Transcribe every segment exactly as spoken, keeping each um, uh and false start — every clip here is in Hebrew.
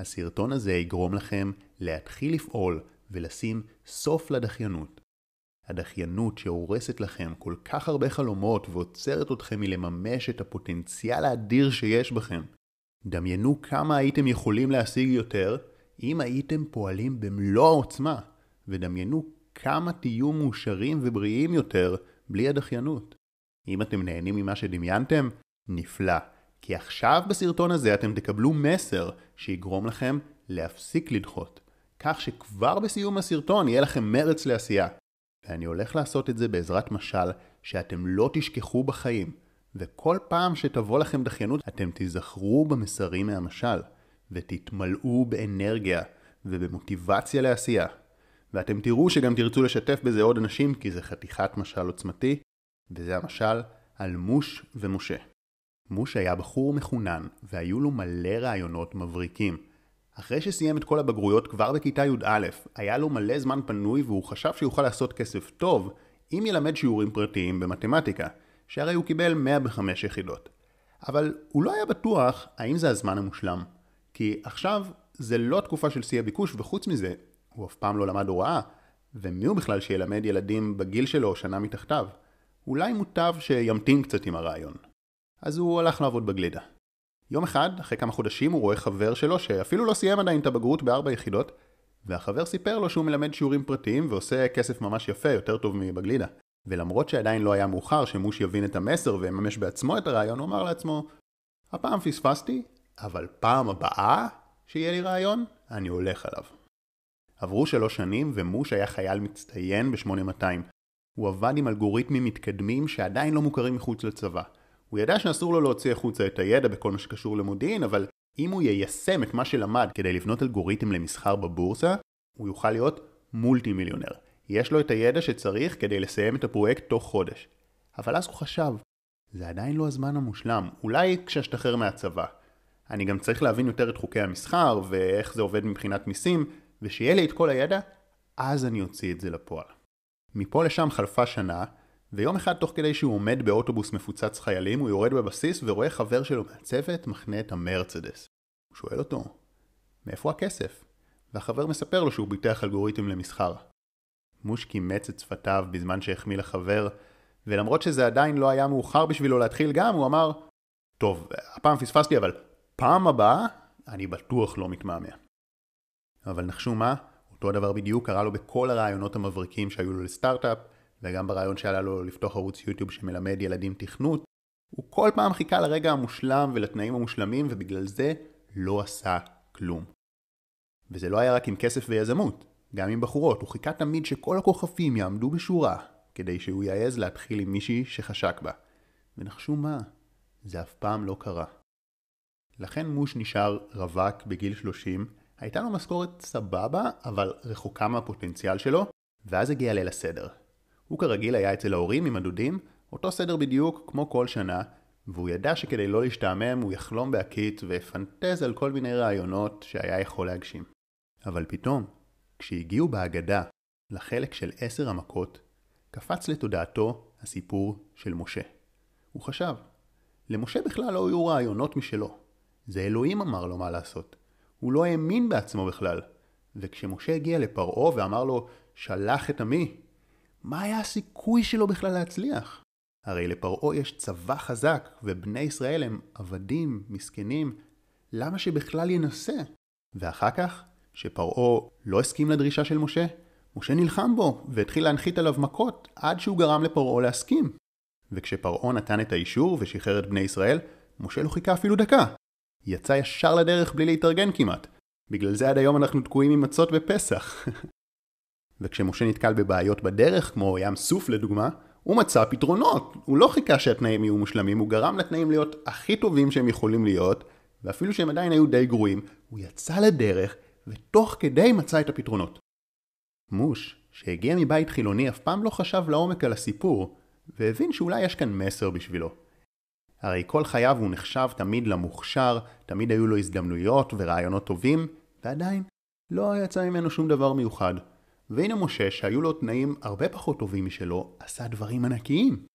הסרטון הזה יגרום לכם להתחיל לפעול ולשים סוף לדחיינות. הדחיינות שהורסת לכם כל כך הרבה חלומות ועוצרת אתכם מלממש את הפוטנציאל האדיר שיש בכם. דמיינו כמה הייתם יכולים להשיג יותר אם הייתם פועלים במלוא העוצמה, ודמיינו כמה תהיו מאושרים ובריאים יותר בלי הדחיינות. אם אתם נהנים ממה שדמיינתם, נפלא, כי עכשיו בסרטון הזה אתם תקבלו מסר שיגרום לכם להפסיק לדחות, כך שכבר בסיום הסרטון יהיה לכם מרץ לעשייה. ואני הולך לעשות את זה בעזרת משל שאתם לא תשכחו בחיים, וכל פעם שתבוא לכם דחיינות אתם תיזכרו במסרים מהמשל, ותתמלאו באנרגיה ובמוטיבציה לעשייה. ואתם תראו שגם תרצו לשתף בזה עוד אנשים, כי זה חתיכת משל עוצמתי, וזה המשל על מוש ומשה. מוש היה בחור מחונן, והיו לו מלא רעיונות מבריקים. אחרי שסיים את כל הבגרויות כבר בכיתה י"א, היה לו מלא זמן פנוי והוא חשב שיוכל לעשות כסף טוב אם ילמד שיעורים פרטיים במתמטיקה, שהרי הוא קיבל מאה וחמש יחידות. אבל הוא לא היה בטוח האם זה הזמן המושלם, כי עכשיו זה לא תקופה של שיא הביקוש, וחוץ מזה, הוא אף פעם לא למד הוראה, ומי הוא בכלל שילמד ילדים בגיל שלו שנה מתחתיו? אולי מוטב שימתין קצת עם הרעיון. אז הוא הלך לעבוד בגלידה. יום אחד, אחרי כמה חודשים, הוא רואה חבר שלו שאפילו לא סיים עדיין את הבגרות בארבע יחידות, והחבר סיפר לו שהוא מלמד שיעורים פרטיים ועושה כסף ממש יפה, יותר טוב מבגלידה. ולמרות שעדיין לא היה מאוחר שמוש יבין את המסר וממש בעצמו את הרעיון, הוא אמר לעצמו, הפעם פספסתי, אבל פעם הבאה שיהיה לי רעיון, אני הולך עליו. עברו שלוש שנים ומוש היה חייל מצטיין ב-שמונה מאתיים. הוא עבד עם אלגוריתמים מתקדמים שעדיין לא מוכרים מחוץ לצבא. הוא ידע שאסור לו להוציא החוצה את הידע בכל מה שקשור למודיעין, אבל אם הוא יישם את מה שלמד כדי לבנות אלגוריתם למסחר בבורסה, הוא יוכל להיות מולטי מיליונר. יש לו את הידע שצריך כדי לסיים את הפרויקט תוך חודש. אבל אז הוא חשב, זה עדיין לא הזמן המושלם, אולי כשאשתחרר מהצבא. אני גם צריך להבין יותר את חוקי המסחר ואיך זה עובד מבחינת מיסים, ושיהיה לי את כל הידע, אז אני אוציא את זה לפועל. מפה לשם חלפה שנה, ויום אחד תוך כדי שהוא עומד באוטובוס מפוצץ חיילים, הוא יורד בבסיס ורואה חבר שלו מהצוות מחנה את המרצדס. הוא שואל אותו, מאיפה הכסף? והחבר מספר לו שהוא ביטח אלגוריתם למסחר. מוש קימץ את שפתיו בזמן שהחמיא לחבר, ולמרות שזה עדיין לא היה מאוחר בשבילו להתחיל גם, הוא אמר, טוב, הפעם פספסתי, אבל פעם הבאה אני בטוח לא מתמהמה. אבל נחשו מה, אותו דבר בדיוק קרה לו בכל הרעיונות המבריקים שהיו לו לסטארט-אפ, וגם ברעיון שעלה לו לפתוח ערוץ יוטיוב שמלמד ילדים תכנות. הוא כל פעם חיכה לרגע המושלם ולתנאים המושלמים, ובגלל זה לא עשה כלום. וזה לא היה רק עם כסף ויזמות, גם עם בחורות. הוא חיכה תמיד שכל הכוכבים יעמדו בשורה, כדי שהוא יעז להתחיל עם מישהי שחשק בה. ונחשו מה, זה אף פעם לא קרה. לכן מוש נשאר רווק בגיל שלושים, הייתה לו משכורת סבבה, אבל רחוקה מהפוטנציאל שלו, ואז הגיע ליל הסדר. הוא כרגיל היה אצל ההורים עם הדודים, אותו סדר בדיוק כמו כל שנה, והוא ידע שכדי לא להשתעמם הוא יחלום בהקית ופנטז על כל מיני רעיונות שהיה יכול להגשים. אבל פתאום, כשהגיעו בהגדה לחלק של עשר המכות, קפץ לתודעתו הסיפור של משה. הוא חשב, למשה בכלל לא היו רעיונות משלו. זה אלוהים אמר לו מה לעשות. הוא לא האמין בעצמו בכלל. וכשמשה הגיע לפרעה ואמר לו, שלח את עמי, מה היה הסיכוי שלו בכלל להצליח? הרי לפרעה יש צבא חזק, ובני ישראל הם עבדים, מסכנים. למה שבכלל ינסה? ואחר כך, שפרעה לא הסכים לדרישה של משה, משה נלחם בו והתחיל להנחית עליו מכות עד שהוא גרם לפרעה להסכים. וכשפרעה נתן את האישור ושחרר את בני ישראל, משה לא חיכה אפילו דקה. יצא ישר לדרך בלי להתארגן כמעט. בגלל זה עד היום אנחנו תקועים עם מצות בפסח. וכשמשה נתקל בבעיות בדרך, כמו ים סוף לדוגמה, הוא מצא פתרונות. הוא לא חיכה שהתנאים יהיו מושלמים, הוא גרם לתנאים להיות הכי טובים שהם יכולים להיות, ואפילו שהם עדיין היו די גרועים, הוא יצא לדרך ותוך כדי מצא את הפתרונות. מוש, שהגיע מבית חילוני, אף פעם לא חשב לעומק על הסיפור, והבין שאולי יש כאן מסר בשבילו. הרי כל חייו הוא נחשב תמיד למוכשר, תמיד היו לו הזדמנויות ורעיונות טובים, ועדיין לא יצא ממנו שום דבר מיוחד. והנה משה, שהיו לו תנאים הרבה פחות טובים משלו, עשה דברים ענקיים.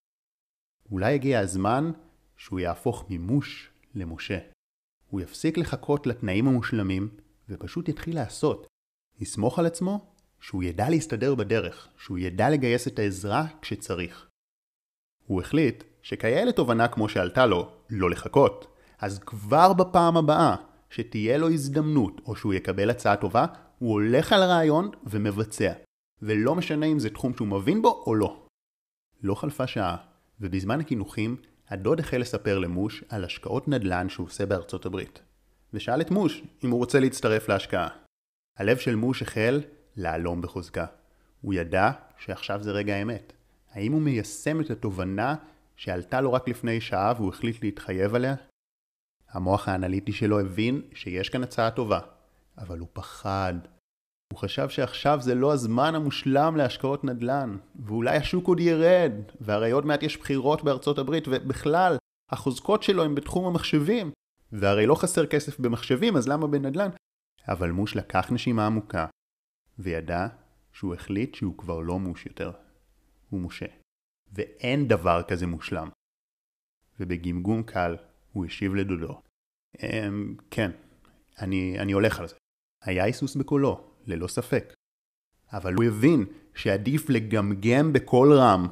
אולי הגיע הזמן שהוא יהפוך ממוש למשה. הוא יפסיק לחכות לתנאים המושלמים, ופשוט התחיל לעשות. יסמוך על עצמו שהוא ידע להסתדר בדרך, שהוא ידע לגייס את העזרה כשצריך. הוא החליט שכיהיה לתובנה כמו שעלתה לו, לא לחכות. אז כבר בפעם הבאה שתהיה לו הזדמנות או שהוא יקבל הצעה טובה, הוא הולך על רעיון ומבצע. ולא משנה אם זה תחום שהוא מבין בו או לא. לא חלפה שעה, ובזמן הכינוחים הדוד החל לספר למוש על השקעות נדל"ן שהוא עושה בארצות הברית. ושאל את מוש אם הוא רוצה להצטרף להשקעה. הלב של מוש החל להלום בחוזקה. הוא ידע שעכשיו זה רגע האמת. האם הוא מיישם את התובנה שעלתה לו רק לפני שעה והוא החליט להתחייב עליה? המוח האנליטי שלו הבין שיש כאן הצעה טובה, אבל הוא פחד. הוא חשב שעכשיו זה לא הזמן המושלם להשקעות נדל"ן, ואולי השוק עוד ירד, והרי עוד מעט יש בחירות בארצות הברית, ובכלל, החוזקות שלו הם בתחום המחשבים, והרי לא חסר כסף במחשבים, אז למה בנדל"ן? אבל מוש לקח נשימה עמוקה, וידע שהוא החליט שהוא כבר לא מוש יותר. הוא משה, ואין דבר כזה מושלם. ובגמגום קל, הוא השיב לדודו. אמ, כן, אני, אני הולך על זה. היה היסוס בקולו. ללא ספק. אבל הוא הבין שעדיף לגמגם בכל רם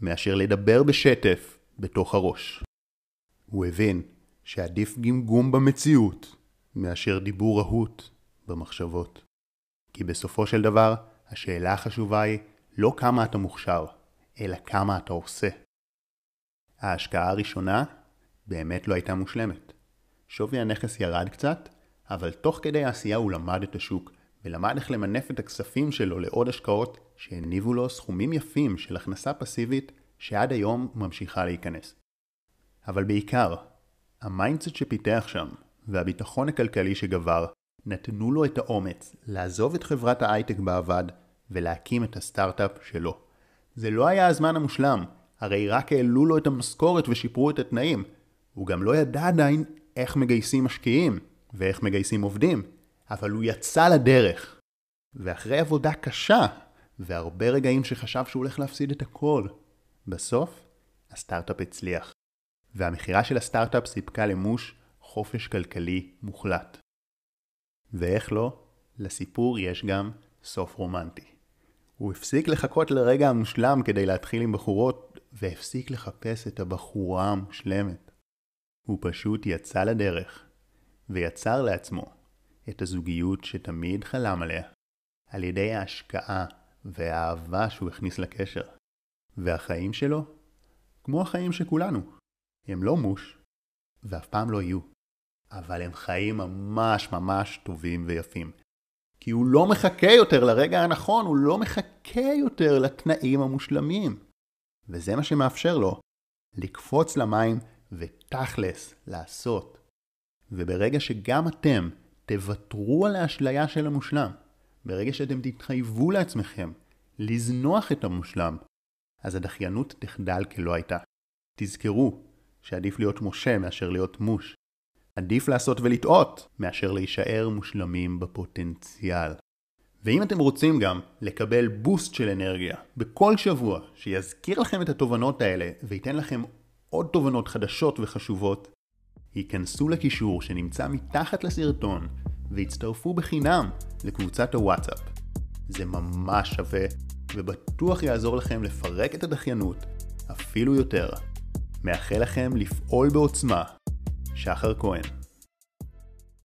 מאשר לדבר בשטף בתוך הראש. הוא הבין שעדיף גמגום במציאות מאשר דיבור רהוט במחשבות. כי בסופו של דבר השאלה החשובה היא לא כמה אתה מוכשר, אלא כמה אתה עושה. ההשקעה הראשונה באמת לא הייתה מושלמת. שווי הנכס ירד קצת, אבל תוך כדי העשייה הוא למד את השוק ולמד איך למנף את הכספים שלו לעוד השקעות שהניבו לו סכומים יפים של הכנסה פסיבית שעד היום ממשיכה להיכנס. אבל בעיקר, המיינדסט שפיתח שם והביטחון הכלכלי שגבר נתנו לו את האומץ לעזוב את חברת ההייטק בעבד ולהקים את הסטארט-אפ שלו. זה לא היה הזמן המושלם, הרי רק העלו לו את המשכורת ושיפרו את התנאים. הוא גם לא ידע עדיין איך מגייסים משקיעים ואיך מגייסים עובדים. אבל הוא יצא לדרך, ואחרי עבודה קשה, והרבה רגעים שחשב שהוא הולך להפסיד את הכל. בסוף, הסטארט-אפ הצליח, והמחירה של הסטארט-אפ סיפקה למוש חופש כלכלי מוחלט. ואיך לא, לסיפור יש גם סוף רומנטי. הוא הפסיק לחכות לרגע המושלם כדי להתחיל עם בחורות, והפסיק לחפש את הבחורה המושלמת. הוא פשוט יצא לדרך, ויצר לעצמו את הזוגיות שתמיד חלם עליה, על ידי ההשקעה והאהבה שהוא הכניס לקשר. והחיים שלו, כמו החיים שכולנו, הם לא מוש, ואף פעם לא יהיו. אבל הם חיים ממש ממש טובים ויפים. כי הוא לא מחכה יותר לרגע הנכון, הוא לא מחכה יותר לתנאים המושלמים. וזה מה שמאפשר לו, לקפוץ למים ותכלס לעשות. וברגע שגם אתם תוותרו על האשליה של המושלם, ברגע שאתם תתחייבו לעצמכם לזנוח את המושלם, אז הדחיינות תחדל כלא הייתה. תזכרו שעדיף להיות משה מאשר להיות מוש. עדיף לעשות ולטעות מאשר להישאר מושלמים בפוטנציאל. ואם אתם רוצים גם לקבל בוסט של אנרגיה בכל שבוע שיזכיר לכם את התובנות האלה וייתן לכם עוד תובנות חדשות וחשובות, היכנסו לקישור שנמצא מתחת לסרטון והצטרפו בחינם לקבוצת הוואטסאפ. זה ממש שווה ובטוח יעזור לכם לפרק את הדחיינות אפילו יותר. מאחל לכם לפעול בעוצמה. שחר כהן.